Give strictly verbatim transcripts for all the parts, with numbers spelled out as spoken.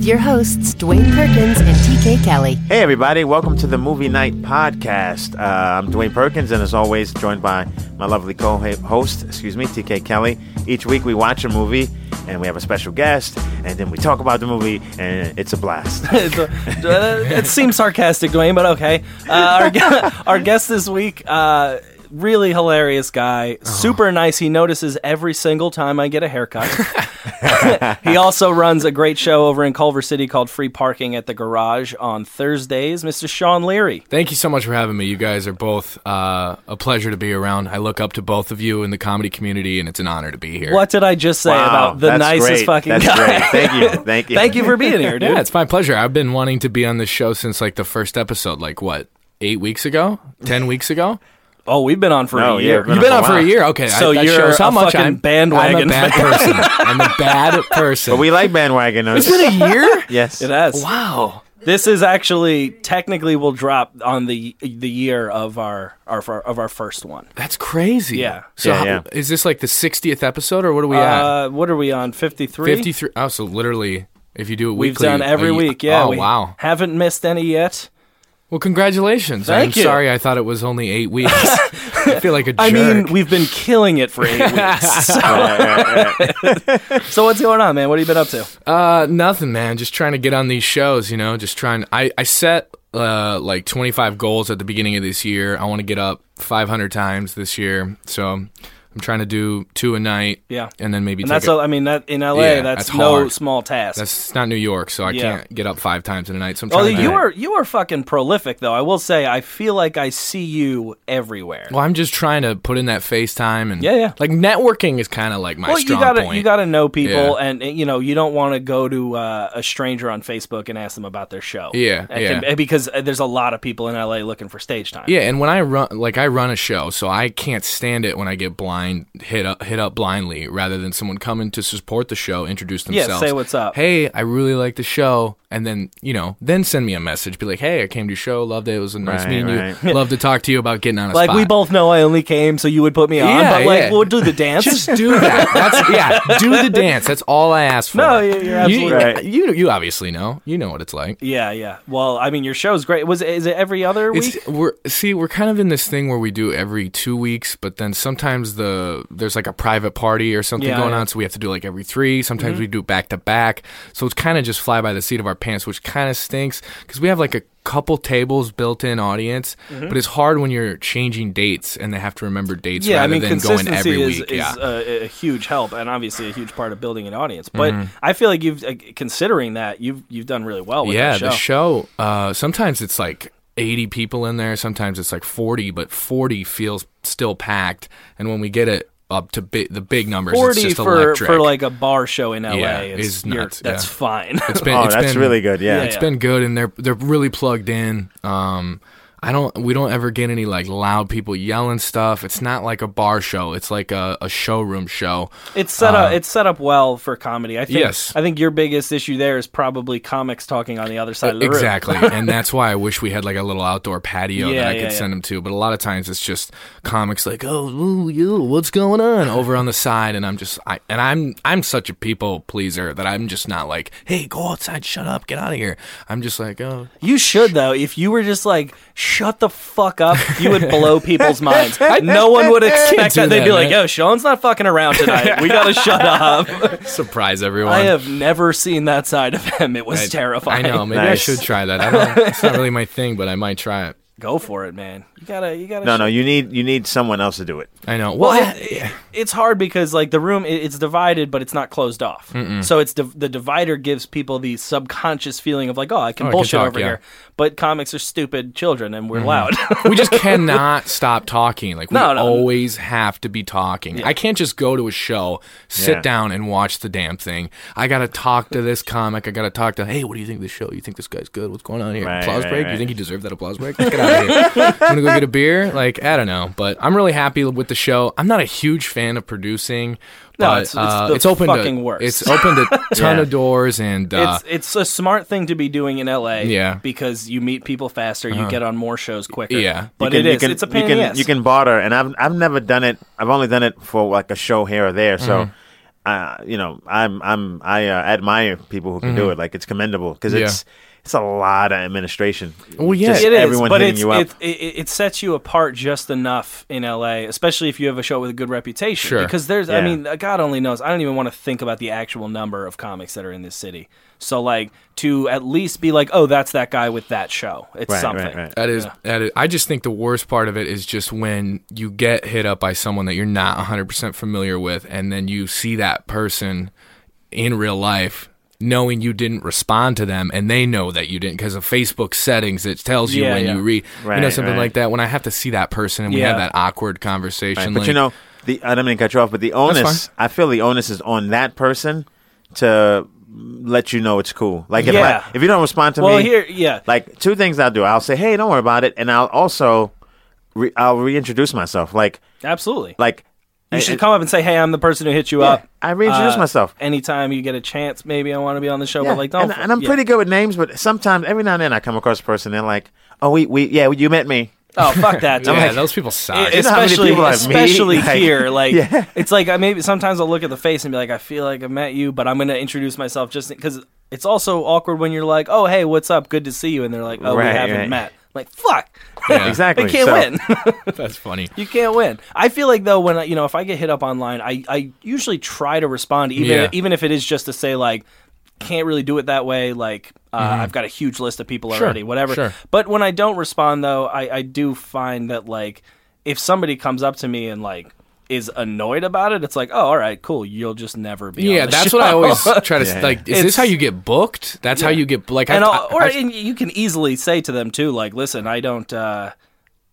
with your hosts, Dwayne Perkins and T K Kelly. Hey, everybody. Welcome to the Movie Night Podcast. Uh, I'm Dwayne Perkins, and as always, joined by my lovely co-host, excuse me, T K Kelly. Each week we watch a movie, and we have a special guest, and then we talk about the movie, and it's a blast. It seems sarcastic, Dwayne, but okay. Uh, our, our guest this week... Uh, Really hilarious guy. Oh. Super nice. He notices every single time I get a haircut. He also runs a great show over in Culver City called Free Parking at the Garage on Thursdays. Mister Sean Leary. Thank you so much for having me. You guys are both uh, a pleasure to be around. I look up to both of you in the comedy community, and it's an honor to be here. What did I just say wow, about the nicest great. fucking that's guy? Great. Thank you. Thank you. Thank you for being here, dude. Yeah, it's my pleasure. I've been wanting to be on this show since like the first episode, like what, eight weeks ago? Ten weeks ago? Oh, we've been on for no, a year. You've been on for a, on for a year? Okay. So I, you're a how much fucking I'm, bandwagon. I'm a bad person. I'm a bad person. But we like bandwagoners. It's been a year? Yes. It has. Wow. This is actually, technically, will drop on the the year of our, our of our first one. That's crazy. Yeah. So yeah, yeah. How, is this like the sixtieth episode, or what are we uh, at? What are we on, fifty-three? fifty-three. Oh, so literally, if you do it weekly. We've done every week, yeah. Oh, we wow. haven't missed any yet. Well, congratulations. Thank I'm you. sorry I thought it was only eight weeks. I feel like a jerk. I mean, we've been killing it for eight weeks. So. Right, right, right. So what's going on, man? What have you been up to? Uh, nothing, man. Just trying to get on these shows, you know, just trying. I, I set uh, like twenty-five goals at the beginning of this year. I want to get up five hundred times this year. So... I'm trying to do two a night, yeah, and then maybe. And take that's, a, I mean, that in L A, yeah, that's, that's no small task. That's not New York, so I yeah. can't get up five times in a night. So I'm well, trying. You to are you are fucking prolific, though. I will say, I feel like I see you everywhere. Well, I'm just trying to put in that FaceTime and yeah, yeah. Like networking is kind of like my well, strong you gotta, point. You got to know people, yeah. and you know, you don't want to go to uh, a stranger on Facebook and ask them about their show. Yeah, yeah. Can, because there's a lot of people in L A looking for stage time. Yeah, and when I run, like I run a show, so I can't stand it when I get blind. Hit up, hit up blindly rather than someone coming to support the show, introduce themselves. Yeah, say what's up. Hey, I really like the show. And then, you know, then send me a message. Be like, hey, I came to your show. Loved it. It was nice right, meeting right. you. Love to talk to you about getting on a like, spot. Like, we both know I only came so you would put me on. Yeah, but, like, yeah. we'll do the dance. Just do that. That's, yeah, do the dance. That's all I asked for. No, you're absolutely you, right. You, you obviously know. You know what it's like. Yeah, yeah. Well, I mean, your show's great. Was Is it every other week? It's, we're See, we're kind of in this thing where we do every two weeks, but then sometimes the Uh, there's like a private party or something yeah, going yeah. on, so we have to do like every three. Sometimes mm-hmm. we do back to back, so it's kind of just fly by the seat of our pants, which kind of stinks because we have like a couple tables built-in audience, mm-hmm. but it's hard when you're changing dates and they have to remember dates yeah, rather I mean, than going every is, week. Is yeah, a, a huge help and obviously a huge part of building an audience. But mm-hmm. I feel like you've uh, considering that you've you've done really well with yeah, the show. The show uh, sometimes it's like eighty people in there. Sometimes it's like forty, but forty feels still packed. And when we get it up to bi- the big numbers, forty it's just for, electric. For like a bar show in L A, yeah, it's nuts. That's yeah. fine. It's been, oh, it's that's been, really good. Yeah, it's yeah. been good, and they're they're really plugged in. Um, I don't. We don't ever get any like loud people yelling stuff. It's not like a bar show. It's like a, a showroom show. It's set uh, up. It's set up well for comedy. I think. Yes. I think your biggest issue there is probably comics talking on the other side of the exactly. room. Exactly, and that's why I wish we had like a little outdoor patio yeah, that I could yeah, send yeah. them to. But a lot of times it's just comics like, oh, ooh, you, what's going on over on the side, and I'm just, I, and I'm, I'm such a people pleaser that I'm just not like, hey, go outside, shut up, get out of here. I'm just like, oh, you should though. If you were just like. Shut the fuck up. You would blow people's minds. No one would expect that. They'd be like, yo, Sean's not fucking around tonight. We gotta shut up. Surprise everyone. I have never seen that side of him. It was I, terrifying. I know. Maybe nice. I should try that. I don't, it's not really my thing, but I might try it. Go for it, man. You gotta, you gotta. No, no, you need, you need someone else to do it. I know. Well, well it, yeah. it's hard because like the room, it, it's divided, but it's not closed off. Mm-mm. So it's div- the divider gives people the subconscious feeling of like, oh, I can oh, bullshit I can talk, over yeah. here. But comics are stupid children, and we're mm-hmm. loud. We just cannot stop talking. Like we no, no. always have to be talking. Yeah. I can't just go to a show, sit yeah. down, and watch the damn thing. I gotta talk to this comic. I gotta talk to. Hey, what do you think of this show? You think this guy's good? What's going on here? Right, applause right, break? Right. You think he deserved that applause break? Get out. I'm gonna go get a beer. Like I don't know, but I'm really happy with the show. I'm not a huge fan of producing. No, but, it's, uh, it's, the it's open fucking to, worst. It's opened a ton yeah. of doors, and uh, it's it's a smart thing to be doing in L A. Yeah. Because you meet people faster, you uh-huh. get on more shows quicker. Yeah, but can, it is. Can, it's a pain. You can, you can barter, and I've I've never done it. I've only done it for like a show here or there. So. Mm. uh, you know, I'm I'm I uh, admire people who can mm-hmm. do it. Like, it's commendable because yeah. it's it's a lot of administration. Well, yeah, just it is. Everyone but hitting you up. It, it, it sets you apart just enough in L A, especially if you have a show with a good reputation. Sure. Because there's, yeah. I mean, God only knows. I don't even want to think about the actual number of comics that are in this city. So, like, to at least be like, oh, that's that guy with that show. It's right, something. Right, right. That is, yeah. that is. I just think the worst part of it is just when you get hit up by someone that you're not one hundred percent familiar with, and then you see that person in real life, knowing you didn't respond to them, and they know that you didn't because of Facebook settings. It tells you yeah, when yeah. you read, right, you know, something right. like that. When I have to see that person and we yeah. have that awkward conversation, right. but like, you know, the I don't mean to cut you off, but the onus, I feel the onus is on that person to let you know it's cool. Like if yeah. I, if you don't respond to well, me, here, yeah, like two things I'll do. I'll say, hey, don't worry about it, and I'll also re- I'll reintroduce myself. Like absolutely, like. You should come up and say, hey, I'm the person who hit you yeah, up. I reintroduce uh, myself. Anytime you get a chance, maybe I want to be on the show. Yeah. But like, don't. And, and I'm yeah. pretty good with names, but sometimes, every now and then, I come across a person, and they're like, oh, we, we, yeah, you met me. Oh, fuck that. yeah, like, those people suck. Especially, you know especially like, here. Like, yeah. It's like, I maybe sometimes I'll look at the face and be like, I feel like I met you, but I'm going to introduce myself just because it's also awkward when you're like, oh, hey, what's up? Good to see you. And they're like, oh, right, we haven't right. met. Like, fuck. Yeah, exactly. They can't so, win. That's funny. You can't win. I feel like, though, when, I, you know, if I get hit up online, I, I usually try to respond, even, yeah. even if it is just to say, like, can't really do it that way. Like, uh, mm-hmm. I've got a huge list of people already, sure, whatever. Sure. But when I don't respond, though, I, I do find that, like, if somebody comes up to me and, like, is annoyed about it, it's like, oh, all right, cool. You'll just never be. Yeah, on the that's show. What I always try to yeah, like. Is it's, this how you get booked? That's yeah. how you get like. And I, I, or I, and you can easily say to them too, like, listen, I don't, uh,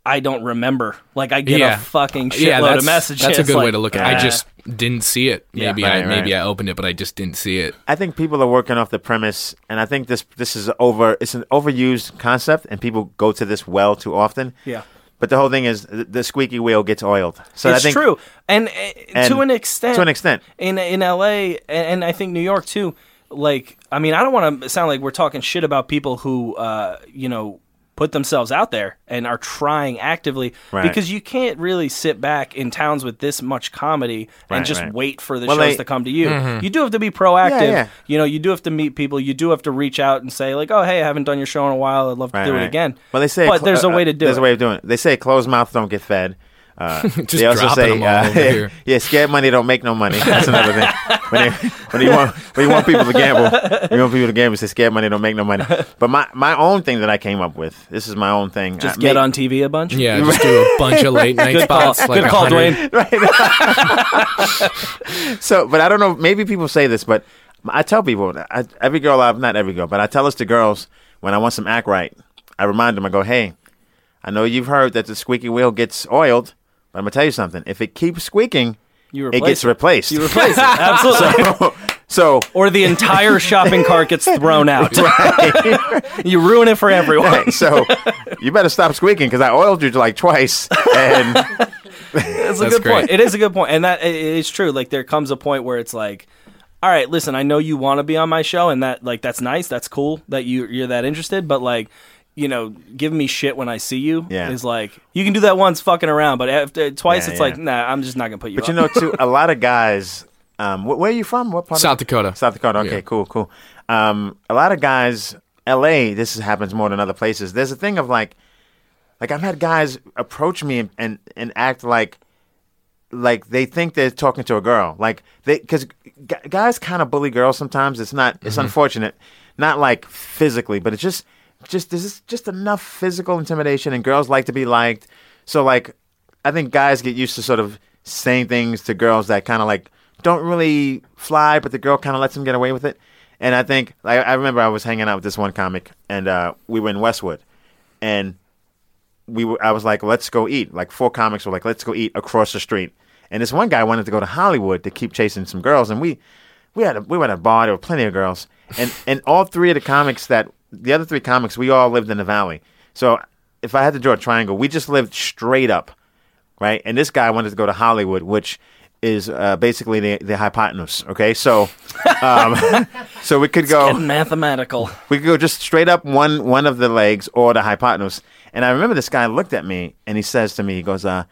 I don't remember. Like, I get yeah. a fucking shitload yeah, of messages. That's a good like, way to look at it. Uh, I just didn't see it. Maybe yeah, right, I right. maybe I opened it, but I just didn't see it. I think people are working off the premise, and I think this this is over. It's an overused concept, and people go to this well too often. Yeah. But the whole thing is the squeaky wheel gets oiled. So it's I think, true, and, uh, and to an extent, to an extent, in in L A and I think New York too. Like, I mean, I don't want to sound like we're talking shit about people who, uh, you know, put themselves out there and are trying actively right. because you can't really sit back in towns with this much comedy right, and just right. wait for the well, shows they, to come to you. Mm-hmm. You do have to be proactive. Yeah, yeah. You know, you do have to meet people. You do have to reach out and say like, oh, hey, I haven't done your show in a while. I'd love to right, do right. it again. Well, they say, but cl- there's a way to do uh, it. There's a way of doing it. They say closed mouth don't get fed. Uh, just they also say, them all uh, over yeah, here. yeah, scared money don't make no money. That's another thing. When, they, when, you want, when you want people to gamble, you want people to gamble, say scared money don't make no money. But my, my own thing that I came up with, this is my own thing. Just I, get make, on T V a bunch? Yeah, just do a bunch of late night spots. Good like call, Dwayne. Right. So, but I don't know, maybe people say this, but I tell people, I, every girl I've, not every girl, but I tell us to girls, when I want some act right, I remind them, I go, hey, I know you've heard that the squeaky wheel gets oiled. I'm going to tell you something. If it keeps squeaking, you it gets replaced. It. You replace it. Absolutely. So, so, or the entire shopping cart gets thrown out. Right. You ruin it for everyone. Right. So you better stop squeaking because I oiled you like twice. And That's a That's good great. point. It is a good point. And that it's true. Like there comes a point where it's like, all right, listen, I know you want to be on my show and that like that's nice. That's cool that you, you're that interested. But like. You know, giving me shit when I see you yeah. is like, you can do that once fucking around, but after twice yeah, it's yeah. like, nah, I'm just not going to put you But up. You know, too, a lot of guys, um, wh- where are you from? What part? South of- Dakota. South Dakota, okay, yeah. cool, cool. Um, a lot of guys, L A, this happens more than other places. There's a thing of like, like I've had guys approach me and, and, and act like, like they think they're talking to a girl. Like they, because g- guys kind of bully girls sometimes. It's not, it's mm-hmm. unfortunate. Not like physically, but it's just, Just this is just enough physical intimidation, and girls like to be liked. So, like, I think guys get used to sort of saying things to girls that kind of like don't really fly, but the girl kind of lets them get away with it. And I think, like, I remember I was hanging out with this one comic, and uh, we were in Westwood, and we were, I was like, let's go eat. Like, four comics were like, let's go eat across the street. And this one guy wanted to go to Hollywood to keep chasing some girls, and we we had a, we were at a bar. There were plenty of girls, and and all three of the comics that. The other three comics, we all lived in the valley. So if I had to draw a triangle, we just lived straight up, right? And this guy wanted to go to Hollywood, which is uh, basically the, the hypotenuse, okay? So um, so we could it's go... mathematical. We could go just straight up one one of the legs or the hypotenuse. And I remember this guy looked at me, and he says to me, he goes, uh,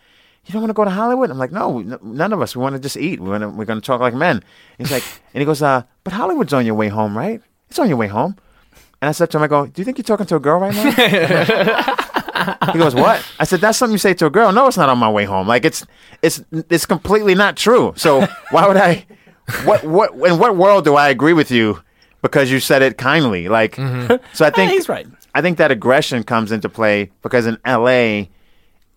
you don't want to go to Hollywood? I'm like, no, n- none of us. We want to just eat. We wanna, we're going to talk like men. And he's like, and he goes, uh, but Hollywood's on your way home, right? It's on your way home. And I said to him, I go, do you think you're talking to a girl right now? He goes, what? I said, that's something you say to a girl. No, it's not on my way home. Like, it's it's it's completely not true. So why would I, what what in what world do I agree with you because you said it kindly? Like, mm-hmm. So I think, yeah, he's right. I think that aggression comes into play because in L A,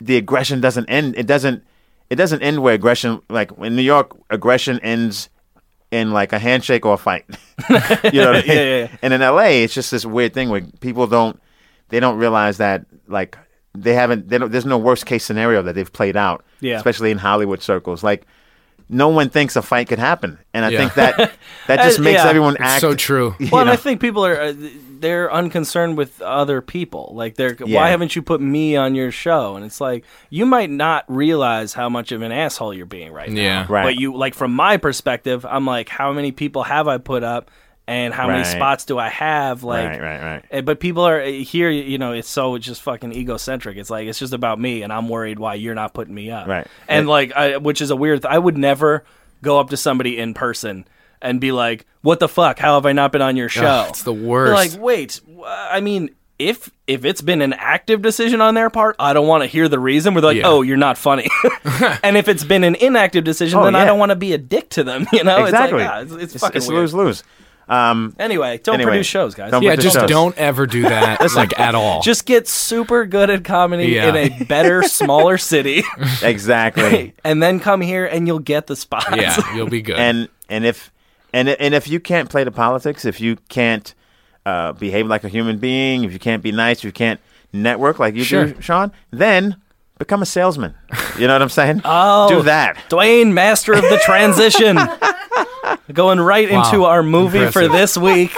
the aggression doesn't end. It doesn't, it doesn't end where aggression, like in New York, aggression ends in like a handshake or a fight. You know what I mean? Yeah, yeah, yeah. And in L A, it's just this weird thing where people don't, they don't realize that like they haven't, they don't, there's no worst case scenario that they've played out, yeah. Especially in Hollywood circles. Like no one thinks a fight could happen. And I yeah. think that, that just makes yeah. everyone act. It's so true. Well, know? And I think people are, uh, they're unconcerned with other people. Like they're, yeah. why haven't you put me on your show? And it's like, you might not realize how much of an asshole you're being right now. Yeah. Right. But you, like from my perspective, I'm like, how many people have I put up and how right. many spots do I have? Like, right, right, right. But people are here, you know, it's so just fucking egocentric. It's like, it's just about me and I'm worried why you're not putting me up. Right. And yeah. like, I, which is a weird, th- I would never go up to somebody in person and be like, what the fuck? How have I not been on your show? It's the worst. They're like, wait, I mean, if if it's been an active decision on their part, I don't want to hear the reason where they're like, yeah. oh, you're not funny. And if it's been an inactive decision, oh, then yeah. I don't want to be a dick to them. You know, exactly. It's, like, yeah, it's, it's, it's fucking it's weird. It's lose-lose. Um, anyway, don't anyway, produce shows, guys. Don't yeah, just shows. Don't ever do that, like at all. Just get super good at comedy yeah. in a better, smaller city. Exactly. And then come here, and you'll get the spots. Yeah, you'll be good. And and if and and if you can't play the politics, if you can't uh, behave like a human being, if you can't be nice, if you can't network like you sure. do, Sean, then. Become a salesman. You know what I'm saying? Oh. Do that. Dwayne, master of the transition. Going right wow. into our movie Impressive. For this week.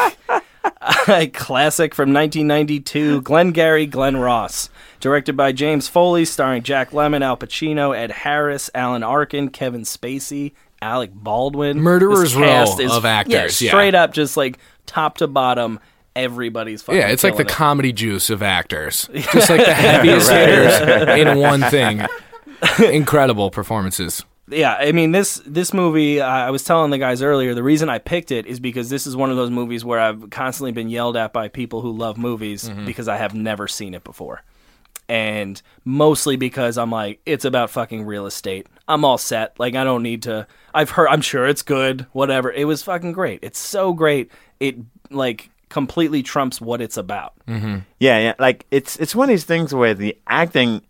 A classic from nineteen ninety-two, Glengarry Glen Ross. Directed by James Foley, starring Jack Lemmon, Al Pacino, Ed Harris, Alan Arkin, Kevin Spacey, Alec Baldwin. Murderer's row is, of actors. Yeah, straight yeah. up just like top to bottom. Everybody's fucking yeah, it's like the it. Comedy juice of actors. Just like the heaviest hitters right. in one thing. Incredible performances. Yeah, I mean, this this movie, uh, I was telling the guys earlier, the reason I picked it is because this is one of those movies where I've constantly been yelled at by people who love movies mm-hmm. because I have never seen it before. And mostly because I'm like, it's about fucking real estate. I'm all set. Like, I don't need to. I've heard, I'm sure it's good, whatever. It was fucking great. It's so great. It, like... completely trumps what it's about. Mm-hmm. Yeah, yeah. Like it's it's one of these things where the acting,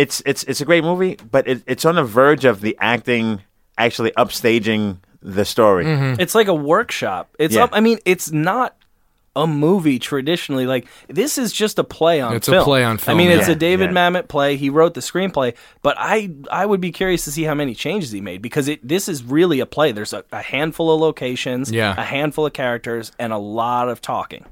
it's it's it's a great movie, but it, it's on the verge of the acting actually upstaging the story. Mm-hmm. It's like a workshop. It's yeah. up, I mean, it's not a movie traditionally. Like this is just a play on. It's film. a play on film. I mean, it's yeah, a David yeah. Mamet play. He wrote the screenplay, but I I would be curious to see how many changes he made because it this is really a play. There's a, a handful of locations, yeah. a handful of characters, and a lot of talking,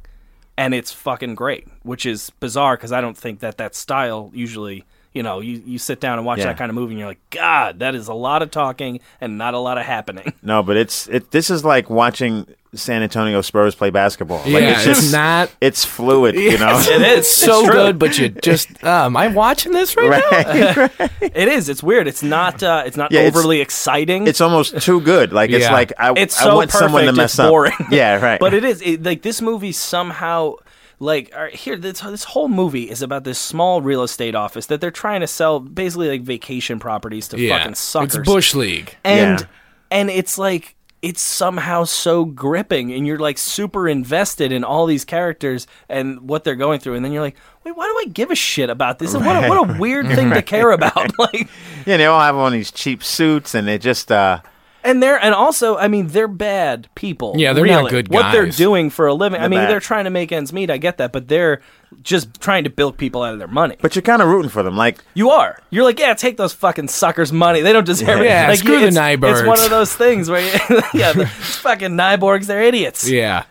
and it's fucking great, which is bizarre because I don't think that that style usually. You know, you, you sit down and watch yeah. that kind of movie, and you're like, God, that is a lot of talking and not a lot of happening. No, but it's it. This is like watching San Antonio Spurs play basketball. Like, yeah, it's just it's not. It's fluid, you know. It is it's so it's good, but you just. Uh, am I watching this right, right now? Right. It is. It's weird. It's not. Uh, it's not yeah, overly it's, exciting. It's almost too good. Like it's yeah. like I. It's so I want perfect, someone to mess it's boring. Up. Yeah, right. But it is it, like this movie somehow. Like, all right, here, this, this whole movie is about this small real estate office that they're trying to sell basically like vacation properties to yeah, fucking suckers. It's Bush League. And, yeah. and it's like, it's somehow so gripping, and you're like super invested in all these characters and what they're going through. And then you're like, wait, why do I give a shit about this? Right. What, a, what a weird thing right. to care about. Like, yeah, they all have on these cheap suits, and they just, uh, And they're and also, I mean, they're bad people. Yeah, they're really. Not good guys. What they're doing for a living, they're I mean, bad. They're trying to make ends meet, I get that, but they're just trying to bilk people out of their money. But you're kind of rooting for them, like... You are. You're like, yeah, take those fucking suckers' money. They don't deserve it. Yeah, like, screw it's, the Nyborgs. It's one of those things where, you, yeah, the fucking Nyborgs, they're idiots. Yeah.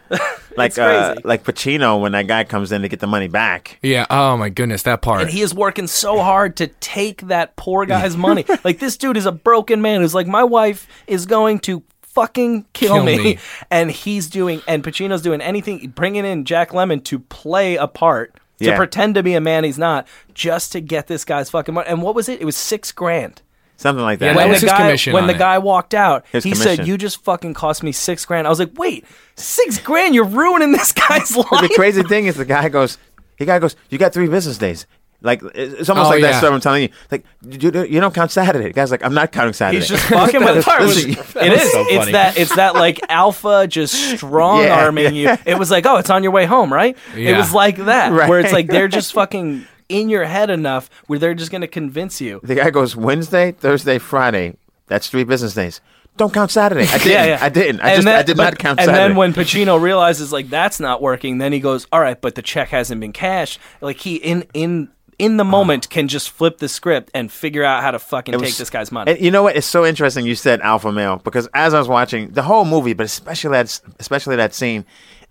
Like uh, like Pacino, when that guy comes in to get the money back. Yeah, oh my goodness, that part. And he is working so hard to take that poor guy's money. Like, this dude is a broken man who's like, my wife is going to... fucking kill, kill me. me and he's doing and Pacino's doing anything bringing in Jack Lemmon to play a part yeah. to pretend to be a man he's not just to get this guy's fucking money. And what was it? It was six grand. Something like that. Yeah, when the, guy, when the guy walked out, his he commission. said, "You just fucking cost me six grand." I was like, "Wait, six grand? You're ruining this guy's life." The crazy thing is, the guy goes, "The guy goes, you got three business days." Like it's almost oh, like yeah. that story I'm telling you. Like you, you don't count Saturday. The guy's like, "I'm not counting Saturday." He's just fucking with it. Was, it is. So it's that. It's that like alpha just strong yeah, arming yeah. you. It was like, "Oh, it's on your way home, right?" Yeah. It was like that, right. where it's like they're just fucking in your head enough where they're just going to convince you. The guy goes, Wednesday, Thursday, Friday. That's three business days. Don't count Saturday. I didn't. yeah, yeah. I didn't. I, just, then, I did but, not count and Saturday. And then when Pacino realizes, like, that's not working, then he goes, all right, but the check hasn't been cashed. Like, he, in in, in the moment, oh. can just flip the script and figure out how to fucking was, take this guy's money. And you know what? It's so interesting you said alpha male, because as I was watching the whole movie, but especially that, especially that scene,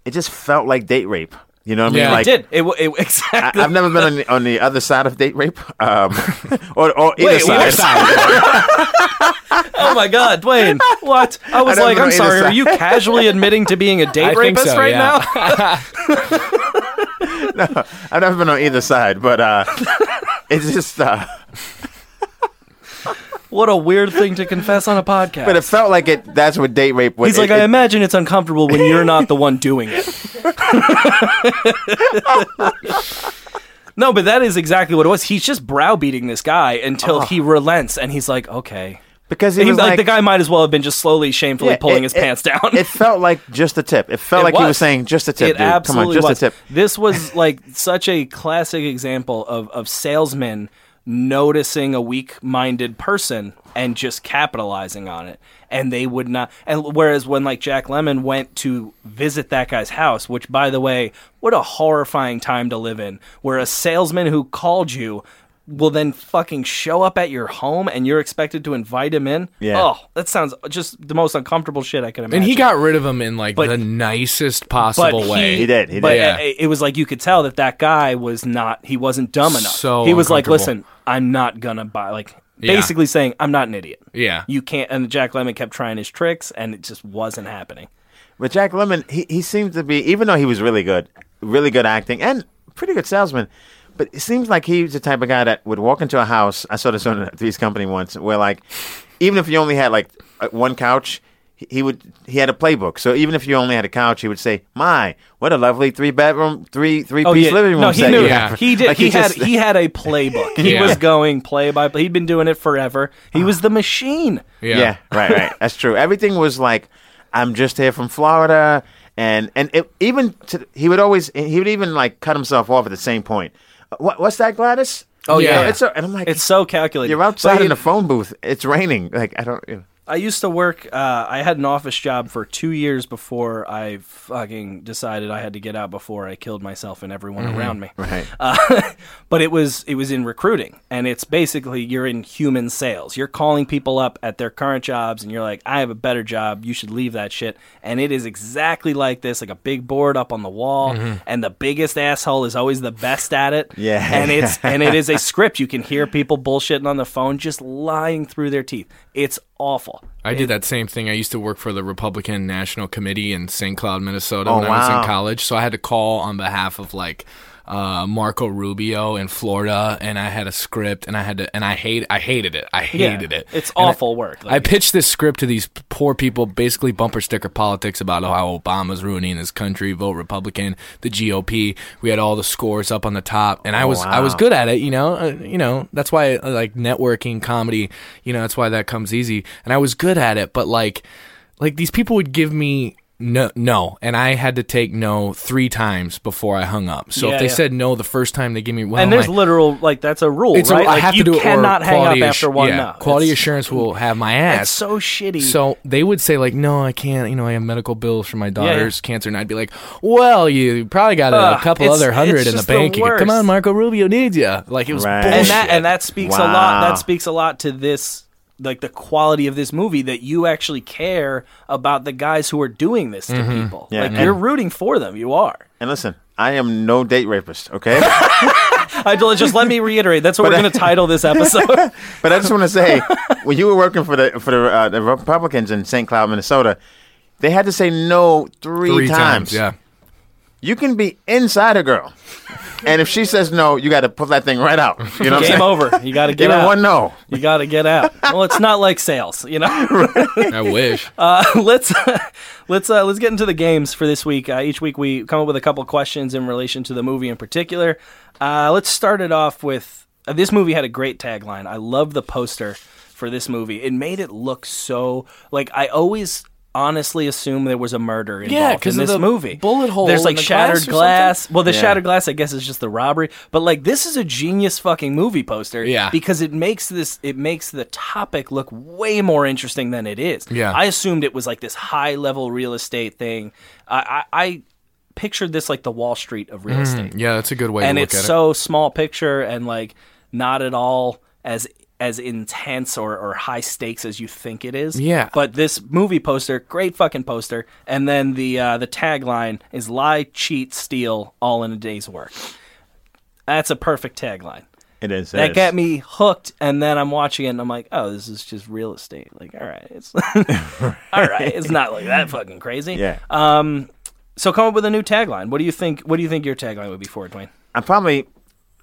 it just felt like date rape. You know what I mean? Yeah, like, it did. It, it, exactly. I, I've never been on the, on the other side of date rape. Um, or, or either Wait, side. side. Oh, my God, Dwayne. What? I was I like, I'm sorry, side. Are you casually admitting to being a date I rapist so, right yeah. now? No, I've never been on either side, but uh, it's just... Uh, what a weird thing to confess on a podcast. But it felt like it. That's what date rape was. He's it, like, I it, imagine it's uncomfortable when you're not the one doing it. No, but that is exactly what it was. He's just browbeating this guy until oh. he relents, and he's like, okay. Because he, he was like, like, the guy might as well have been just slowly, shamefully yeah, pulling it, his it, pants down. It felt like just a tip. It felt it like was. he was saying, just a tip, it dude. Absolutely Come on, just was. a tip. This was like such a classic example of, of salesmen noticing a weak-minded person and just capitalizing on it, and they would not. And whereas when like Jack Lemmon went to visit that guy's house, which by the way, what a horrifying time to live in, where a salesman who called you will then fucking show up at your home and you're expected to invite him in. Yeah. Oh, that sounds just the most uncomfortable shit I can imagine. And he got rid of him in like but, the nicest possible he, way. He did. He did. But yeah. it was like you could tell that that guy was not. He wasn't dumb enough. So he was like, listen. I'm not gonna buy, like, yeah. basically saying, I'm not an idiot. Yeah. You can't, and Jack Lemmon kept trying his tricks, and it just wasn't happening. But Jack Lemmon, he, he seemed to be, even though he was really good, really good acting, and pretty good salesman, but it seems like he was the type of guy that would walk into a house, I saw this on Three's Company once, where, like, even if you only had, like, one couch, he would he had a playbook. So even if you only had a couch, he would say, "My, what a lovely three bedroom, three three oh, piece yeah. living room." No, he set knew. Yeah. He did. Like he, he had just... he had a playbook. He yeah. was going play by play. He'd been doing it forever. He was the machine. Yeah, yeah right, right. That's true. Everything was like, "I'm just here from Florida," and and it, even to, he would always he would even like cut himself off at the same point. What, what's that, Gladys? Oh yeah, yeah. It's so, and I'm like, it's so calculated. You're outside but in he, the phone booth. It's raining. Like I don't. You know. I used to work, uh, I had an office job for two years before I fucking decided I had to get out before I killed myself and everyone mm-hmm. around me. Right. Uh, but it was it was in recruiting, and it's basically you're in human sales. You're calling people up at their current jobs, and you're like, I have a better job. You should leave that shit. And it is exactly like this, like a big board up on the wall, mm-hmm. and the biggest asshole is always the best at it. Yeah. And, it's, and it is a script. You can hear people bullshitting on the phone, just lying through their teeth. It's awful. I it, did that same thing. I used to work for the Republican National Committee in Saint Cloud, Minnesota oh, when wow. I was in college. So I had to call on behalf of like uh, Marco Rubio in Florida, and I had a script, and I had to, and I hate, I hated it. I hated yeah, it. It's and awful I, work. Like, I pitched this script to these poor people, basically bumper sticker politics about how Obama's ruining his country, vote Republican, the G O P. We had all the scores up on the top, and I was, wow. I was good at it. You know, uh, you know, that's why uh, like networking comedy, you know, that's why that comes easy. And I was good at it, but like, like these people would give me. No, no, and I had to take no three times before I hung up. So yeah, if they yeah. said no the first time, they give me well, and there's I, literal like that's a rule, right? A, like, I have you to do cannot it hang up after assu- one. Yeah, no. Quality it's, assurance will have my ass. That's so shitty. So they would say like, no, I can't. You know, I have medical bills for my daughter's yeah, yeah. cancer, and I'd be like, well, you probably got a, uh, a couple other hundred in the bank. The could, Come on, Marco Rubio needs you. Like it was right. bullshit, and that and that speaks wow. a lot. That speaks a lot to this. Like the quality of this movie that you actually care about the guys who are doing this to mm-hmm. people. Yeah, like you're rooting for them. You are. And listen, I am no date rapist. Okay. I just let me reiterate. That's what but we're going to title this episode. But I just want to say, when you were working for the for the, uh, the Republicans in Saint Cloud, Minnesota, they had to say no three, three times. times. Yeah. You can be inside a girl. And if she says no, you got to pull that thing right out. You know, game over. You got to get out. Give her one no. You got to get out. Well, it's not like sales, you know. I wish. Uh, let's uh, let's uh, let's get into the games for this week. Uh, each week we come up with a couple questions in relation to the movie in particular. Uh, let's start it off with uh, this movie had a great tagline. I love the poster for this movie. It made it look so like I always. honestly assume there was a murder involved yeah, in this of the movie. Bullet hole. There's like the shattered glass. glass. Well, the yeah. shattered glass, I guess, is just the robbery. But like, this is a genius fucking movie poster. Yeah. Because it makes this, it makes the topic look way more interesting than it is. Yeah. I assumed it was like this high level real estate thing. I, I, I pictured this like the Wall Street of real mm, estate. Yeah, that's a good way. And to look at it. And it's so small picture and like not at all as. as intense or, or high stakes as you think it is. Yeah. But this movie poster, great fucking poster, and then the uh, the tagline is lie, cheat, steal, all in a day's work. That's a perfect tagline. It is. That it is. Got me hooked, and then I'm watching it, and I'm like, oh, this is just real estate. Like, all right. It's all right. It's not like that fucking crazy. Yeah. Um. So come up with a new tagline. What do you think, what do you think your tagline would be for, Dwayne? I'm probably...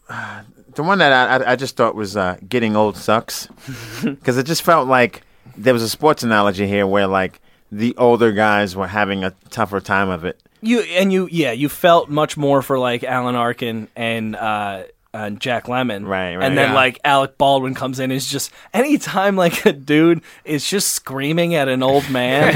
Uh, the one that I, I just thought was uh, getting old sucks, because it just felt like there was a sports analogy here where like the older guys were having a tougher time of it. You and you, yeah, you felt much more for like Alan Arkin and uh, uh, Jack Lemmon, right? right and then yeah. like Alec Baldwin comes in and is just anytime like a dude is just screaming at an old man,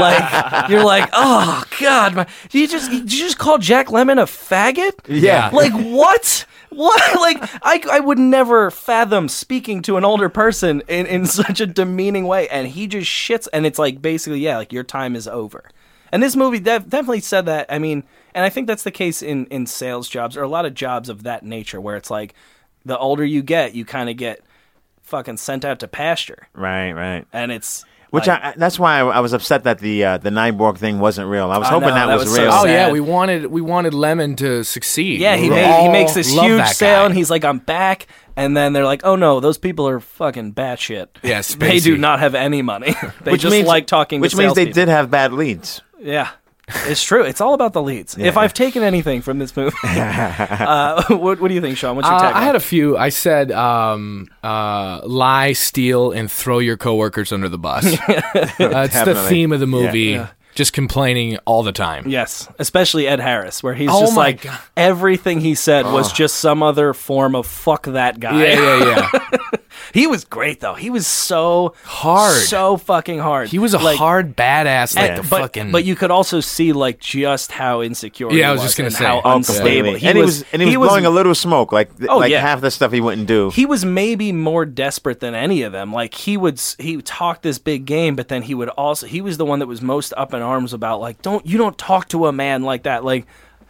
like you're like, oh god, my, did you just did you just call Jack Lemmon a faggot? Yeah, like what? What? Like, I, I would never fathom speaking to an older person in, in such a demeaning way. And he just shits. And it's like, basically, yeah, like, your time is over. And this movie def- definitely said that. I mean, and I think that's the case in, in sales jobs or a lot of jobs of that nature where it's like the older you get, you kind of get fucking sent out to pasture. Right, right. And it's... Which like, I, that's why I was upset that the uh, the Nyborg thing wasn't real. I was hoping know, that, that was, was real. So oh yeah, we wanted we wanted Lemon to succeed. Yeah, he made, he makes this huge sale and he's like, I'm back. And then they're like, oh no, those people are fucking batshit. Yes, yeah, they do not have any money. They which just means, like talking. Which to means they people. did have bad leads. Yeah, it's true. It's all about the leads. Yeah. If I've taken anything from this movie, uh, what, what do you think, Sean? What's your tagline? Uh, I had a few. I said, um, uh, lie, steal, and throw your coworkers under the bus. That's uh, the theme of the movie. Yeah. Yeah. Just complaining all the time. Yes, especially Ed Harris, where he's oh just like, God. everything he said oh. was just some other form of fuck that guy. Yeah, yeah, yeah. He was great, though. He was so hard. So fucking hard. He was a like, hard badass. Like, and, the but, fucking... but you could also see like just how insecure yeah, he was. Yeah, I was just going to say. How unstable. Yeah. He and, was, he was, and he was he blowing was, a little smoke. Like, oh, like yeah. half the stuff he wouldn't do. He was maybe more desperate than any of them. Like, he would he talked this big game, but then he would also, he was the one that was most up and arms about like don't you don't talk to a man like that. Like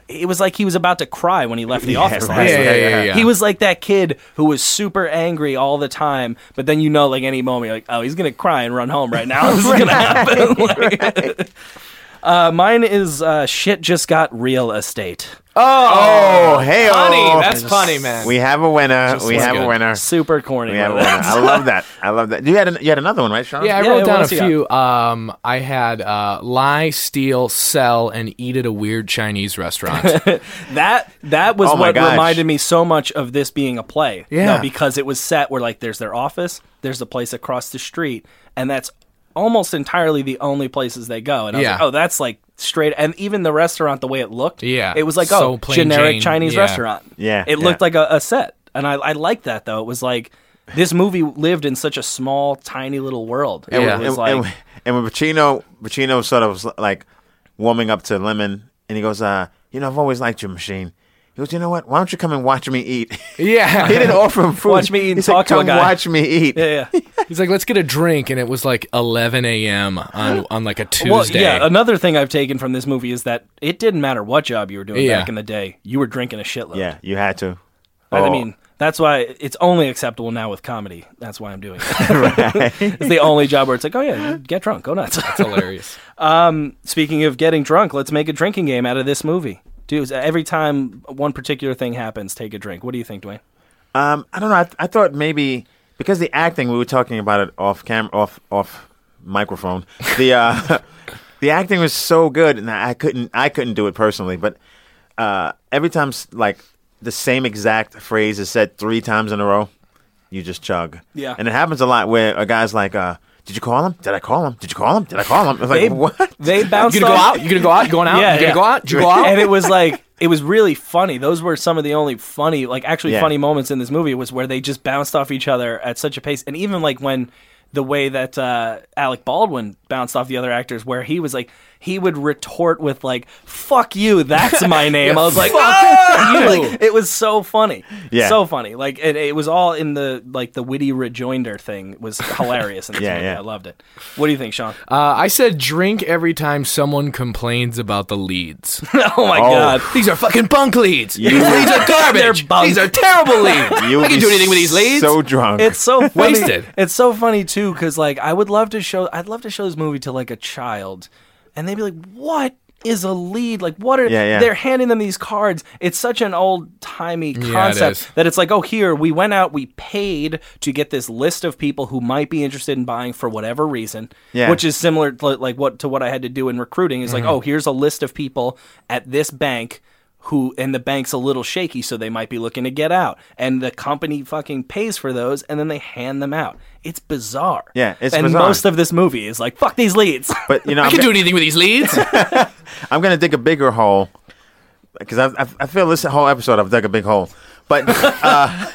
it was like he was about to cry when he left the yeah, office right. yeah, yeah, yeah, yeah. He was like that kid who was super angry all the time, but then you know like any moment you're like, oh, he's gonna cry and run home right now. This is gonna happen. Like, right. uh mine is uh shit just got real estate. Oh, oh hey, punny. That's just, punny, man. We have a winner. Just we have good. a winner. Super corny. We have a winner. I love that. I love that. You had an, you had another one, right, Sean? Yeah, I yeah, wrote down a few. Um, I had uh, lie, steal, sell, and eat at a weird Chinese restaurant. that that was oh what gosh. reminded me so much of this being a play. Yeah, no, because it was set where like there's their office, there's the place across the street, and that's almost entirely the only places they go. And I was yeah. like, oh, that's like. Straight and even the restaurant, the way it looked, yeah, it was like so oh, generic Jane. Chinese yeah. restaurant. Yeah, it yeah. looked like a, a set, and I, I liked that though. It was like this movie lived in such a small, tiny little world. And yeah, it was and, like, and, and when Pacino, Pacino sort of was like warming up to Lemon, and he goes, "Uh, you know, I've always liked your machine." He goes, you know what? Why don't you come and watch me eat? Yeah. He didn't offer him food. Watch me eat and He's talk like, to a guy. Come watch me eat. Yeah, yeah. He's like, let's get a drink. And it was like eleven a.m. on, on like a Tuesday. Well, yeah, another thing I've taken from this movie is that it didn't matter what job you were doing yeah. back in the day. You were drinking a shitload. Yeah, you had to. Oh. I mean, that's why it's only acceptable now with comedy. That's why I'm doing it. Right. It's the only job where it's like, oh, yeah, get drunk. Go nuts. That's hilarious. Um, speaking of getting drunk, let's make a drinking game out of this movie. Dude, every time one particular thing happens, take a drink. What do you think, Dwayne? Um, I don't know. I, th- I thought maybe because the acting, we were talking about it off camera, off off microphone. The uh, the acting was so good, and I couldn't I couldn't do it personally. But uh, every time like the same exact phrase is said three times in a row, you just chug. Yeah. And it happens a lot where a guy's like, uh, did you call him? Did I call him? Did you call him? Did I call him? I was like, they, what? They bounced you gonna off. Go out? You gonna go out? You going out? Yeah, you gonna yeah. go out? You go out? And it was like, it was really funny. Those were some of the only funny, like actually yeah. funny moments in this movie was where they just bounced off each other at such a pace. And even like when the way that uh, Alec Baldwin bounced off the other actors where he was like, he would retort with like, fuck you, that's my name. yeah, I was like, oh! you. Like, it was so funny. Yeah. So funny. Like it, it was all in the, like the witty rejoinder thing was hilarious. In this yeah, movie. Yeah. I loved it. What do you think, Sean? Uh, I said drink every time someone complains about the leads. oh my oh. God. These are fucking bunk leads. Yeah. These leads are garbage. These are terrible leads. You I can do anything with these leads. So drunk. It's so funny. Wasted. It's so funny too. Cause like, I would love to show, I'd love to show this movie to like a child. And they'd be like, what is a lead? Like, what are... Yeah, yeah. They're handing them these cards. It's such an old-timey concept yeah, it that it's like, oh, here, we went out, we paid to get this list of people who might be interested in buying for whatever reason, yeah. which is similar to, like, what, to what I had to do in recruiting. It's mm-hmm. like, oh, here's a list of people at this bank who... And the bank's a little shaky, so they might be looking to get out. And the company fucking pays for those, and then they hand them out. It's bizarre. Yeah, it's and bizarre. And most of this movie is like, fuck these leads. But you know, I I'm can g- do anything with these leads. I'm going to dig a bigger hole, because I, I, I feel this whole episode I've dug a big hole. But uh,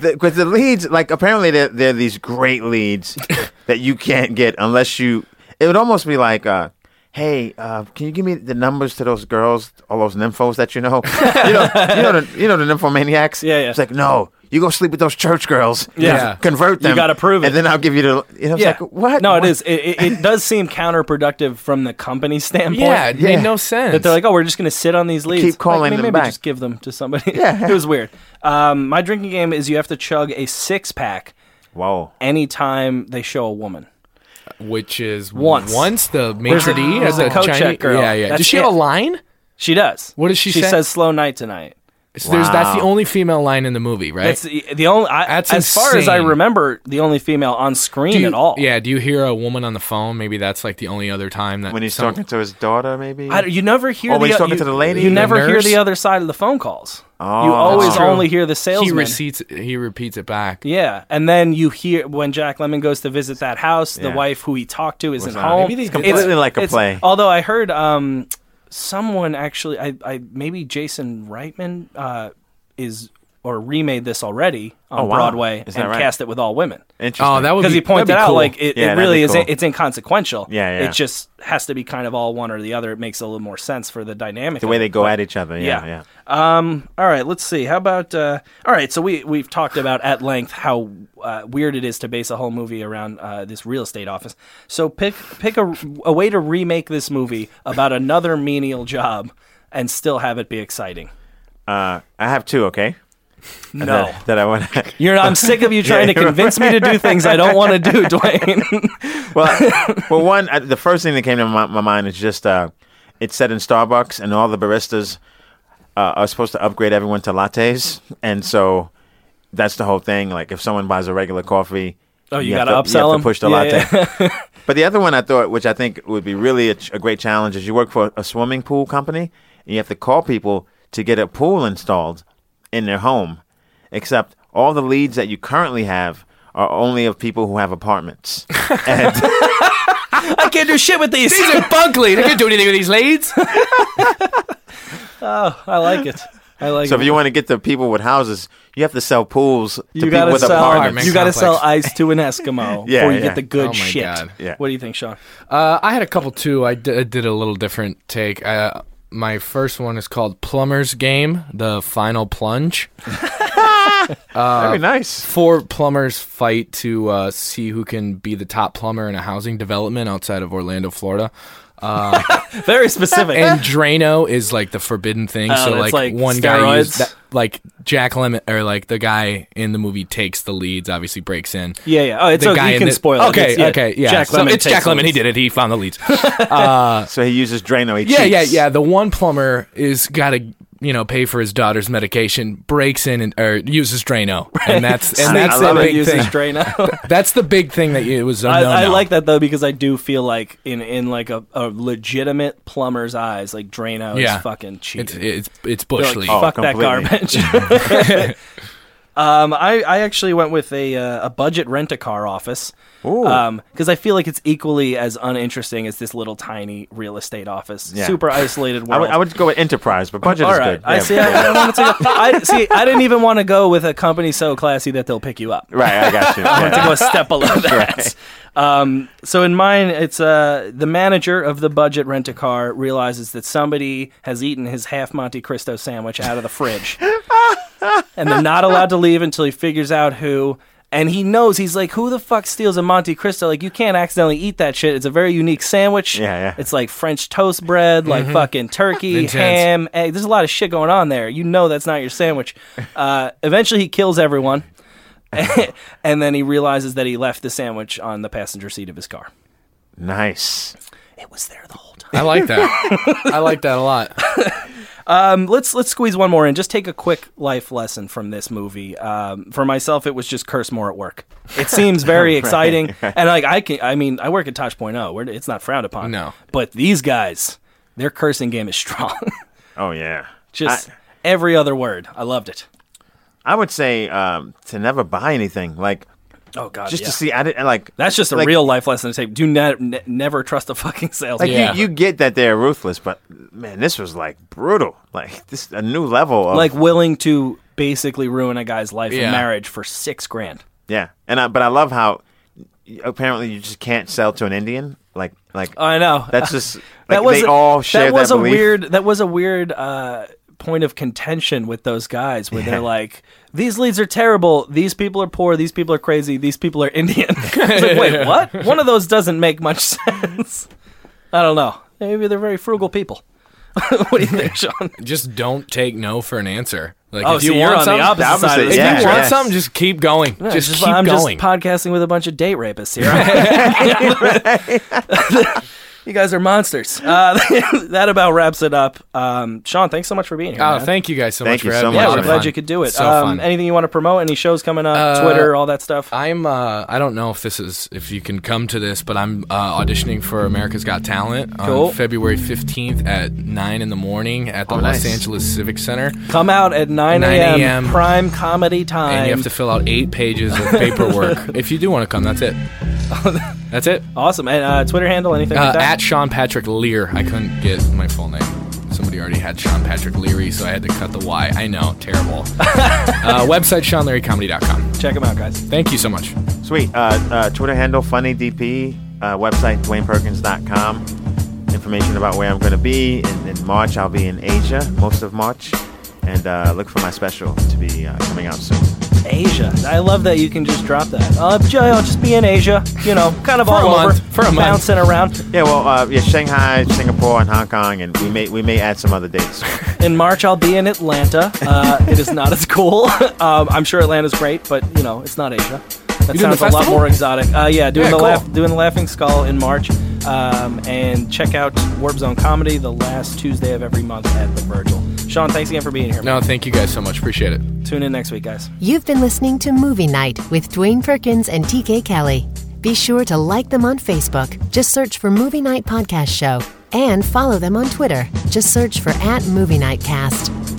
the, cause the leads, like apparently they're, they're these great leads that you can't get unless you, it would almost be like, uh, hey, uh, can you give me the numbers to those girls, all those nymphos that you know? you know, you know the, you know the nymphomaniacs? Yeah, yeah. It's like, no. You go sleep with those church girls. Yeah. Convert them. You got to prove it. And then I'll give you the... You know, it's yeah. like, what? No, it what? is. It, it, it does seem counterproductive from the company standpoint. Yeah, it yeah. made no sense. That they're like, oh, we're just going to sit on these leads. Keep calling like, maybe, them maybe back. Maybe just give them to somebody. Yeah. It was weird. Um, my drinking game is you have to chug a six-pack Whoa. Anytime they show a woman. Which is... Once. Once the maitre d' has a coat check girl. Yeah, yeah. That's does she it. have a line? She does. What does she, she say? She says, slow night tonight. So wow. there's, that's the only female line in the movie, right? That's the, the only. I, that's as insane. Far as I remember, the only female on screen you, at all. Yeah. Do you hear a woman on the phone? Maybe that's like the only other time that when he's someone, talking to his daughter. Maybe I, you never hear. Oh, the, he's talking you, to the lady. You the never nurse? hear the other side of the phone calls. Oh, you always only hear the salesman. He repeats. He repeats it back. Yeah, and then you hear when Jack Lemmon goes to visit that house. Yeah. The wife who he talked to isn't home. Maybe it's completely like a play. Although I heard. Um, Someone actually, I, I maybe Jason Reitman uh, is or remade this already on oh, wow. Broadway and right? cast it with all women. Interesting. Oh, that would because be, he pointed be out cool. like it, yeah, it really be cool. is it's inconsequential. Yeah, yeah. It just has to be kind of all one or the other. It makes a little more sense for the dynamic. The way they go but, at each other. Yeah, yeah. yeah. Um. All right. Let's see. How about? Uh, all right. So we we've talked about at length how uh, weird it is to base a whole movie around uh, this real estate office. So pick pick a, a way to remake this movie about another menial job and still have it be exciting. Uh, I have two. Okay. No, that, that I want. You're. I'm sick of you trying yeah, to convince right. me to do things I don't want to do, Dwayne. well, well, one. I, the first thing that came to my, my mind is just uh, it's set in Starbucks, and all the baristas uh, are supposed to upgrade everyone to lattes, and so that's the whole thing. Like if someone buys a regular coffee, oh, you, you gotta have to, upsell you have them. To push the yeah, latte. Yeah. But the other one I thought, which I think would be really a, a great challenge, is you work for a swimming pool company, and you have to call people to get a pool installed in their home, except all the leads that you currently have are only of people who have apartments. And I can't do shit with these. These are bunk leads. I can't do anything with these leads. Oh, I like it. I like so it. So if you want to get to people with houses, you have to sell pools to you people with sell, apartments. You got to sell ice to an Eskimo yeah, before you yeah. get the good oh shit. Yeah. What do you think, Sean? Uh, I had a couple, too. I, d- I did a little different take. Uh, My first one is called Plumber's Game, The Final Plunge. uh, Very nice. Four plumbers fight to uh, see who can be the top plumber in a housing development outside of Orlando, Florida. Uh, Very specific. And Drano is like the forbidden thing. Uh, so like, like one steroids. guy used that, like Jack Lemmon or like the guy in the movie takes the leads, obviously breaks in. Yeah, yeah. Oh, it's the okay. guy you can the, spoil okay, it. It's, yeah, okay, yeah. Jack so Lemmon it's Jack Lemmon. He did it. He found the leads. Uh, so he uses Drano. He yeah, cheats. yeah, yeah. The one plumber is got to you know, pay for his daughter's medication, breaks in and or uses Drano, and that's and that's the big thing. Drano. That's the big thing that it was. A I, no, I no. like that though, because I do feel like in in like a, a legitimate plumber's eyes, like Drano yeah. is fucking cheating. It's it's, it's bush league. Like, oh, fuck completely. That garbage. Um, I, I actually went with a uh, a budget rent-a-car office because um, I feel like it's equally as uninteresting as this little tiny real estate office. Yeah. Super isolated world. I would, I would go with enterprise, but budget All is right. good. I, yeah, see, I, I, wanted to go, I see. I didn't even want to go with a company so classy that they'll pick you up. Right, I got you. Yeah. I wanted to go a step below that. Right. Um, so in mine, it's uh, the manager of the budget rent-a-car realizes that somebody has eaten his half Monte Cristo sandwich out of the fridge. And they're not allowed to leave until he figures out who. And he knows, he's like, who the fuck steals a Monte Cristo? Like, you can't accidentally eat that shit. It's a very unique sandwich. Yeah, yeah. It's like French toast bread, like mm-hmm. fucking turkey, Intense. ham, egg. There's a lot of shit going on there. You know that's not your sandwich. Uh, eventually he kills everyone. And then he realizes that he left the sandwich on the passenger seat of his car. Nice. It was there the whole time. I like that. I like that a lot. Um, let's let's squeeze one more in. Just take a quick life lesson from this movie. Um, for myself, it was just curse more at work. It seems very right, exciting, right. and like I can. I mean, I work at Tosh point oh. Where it's not frowned upon. No, but these guys, their cursing game is strong. Oh yeah, just I, every other word. I loved it. I would say um, to never buy anything like. Oh God! Just yeah. to see, I didn't like. That's just a like, real life lesson to take. Do not ne- never trust a fucking salesman. Like yeah. you, you get that they're ruthless, but man, this was like brutal. Like this, is a new level of like willing to basically ruin a guy's life yeah. and marriage for six grand. Yeah, and I, but I love how apparently you just can't sell to an Indian. Like like oh, I know that's just like, that was they a, all share that was that a belief. weird that was a weird. Uh, point of contention with those guys where yeah. they're like, these leads are terrible, these people are poor, these people are crazy, these people are Indian. It's like, wait, what? One of those doesn't make much sense. I don't know. Maybe they're very frugal people. What do you think, Sean? Just don't take no for an answer. Like, oh, if so you want on something, the opposite, opposite side of the If yeah, you want yes. something, just keep going. No, just, just keep I'm going. I'm just podcasting with a bunch of date rapists here. Right? You guys are monsters. Uh, that about wraps it up. Um, Sean, thanks so much for being here. Oh, man. Thank you guys so thank much for having me. So yeah, we're glad fun. you could do it. So um, anything you want to promote? Any shows coming up? Uh, Twitter, all that stuff? I'm. Uh, I don't know if this is if you can come to this, but I'm uh, auditioning for America's Got Talent cool. on February fifteenth at nine in the morning at the oh, Los nice. Angeles Civic Center. Come out at nine a.m. prime comedy time, and you have to fill out eight pages of paperwork. If you do want to come, that's it. That's it. Awesome. And uh, Twitter handle, anything uh, like that? At Sean Patrick Lear. I couldn't get my full name. Somebody already had Sean Patrick Leary, so I had to cut the Y. I know, terrible. uh, website, Sean Leary Comedy dot com. Check them out, guys. Thank you so much. Sweet. Uh, uh, Twitter handle, FunnyDP. Uh, website, Dwayne Perkins dot com. Information about where I'm going to be. In, in March, I'll be in Asia, most of March. And uh, look for my special to be uh, coming out soon. Asia. I love that you can just drop that. Uh, I'll just be in Asia, you know, kind of for all over, month, for a bouncing month. around. Yeah, well, uh, yeah, Shanghai, Singapore, and Hong Kong, and we may we may add some other dates. In March, I'll be in Atlanta. Uh, it is not as cool. um, I'm sure Atlanta's great, but you know, it's not Asia. That sounds a lot more exotic. Uh, yeah, doing yeah, the cool. laugh, doing the Laughing Skull in March, um, and check out Warp Zone Comedy the last Tuesday of every month at the Virgil. Sean, thanks again for being here. No, thank you guys so much. Appreciate it. Tune in next week, guys. You've been listening to Movie Night with Dwayne Perkins and T K Kelly. Be sure to like them on Facebook. Just search for Movie Night Podcast Show. And follow them on Twitter. Just search for at Movie Night Cast.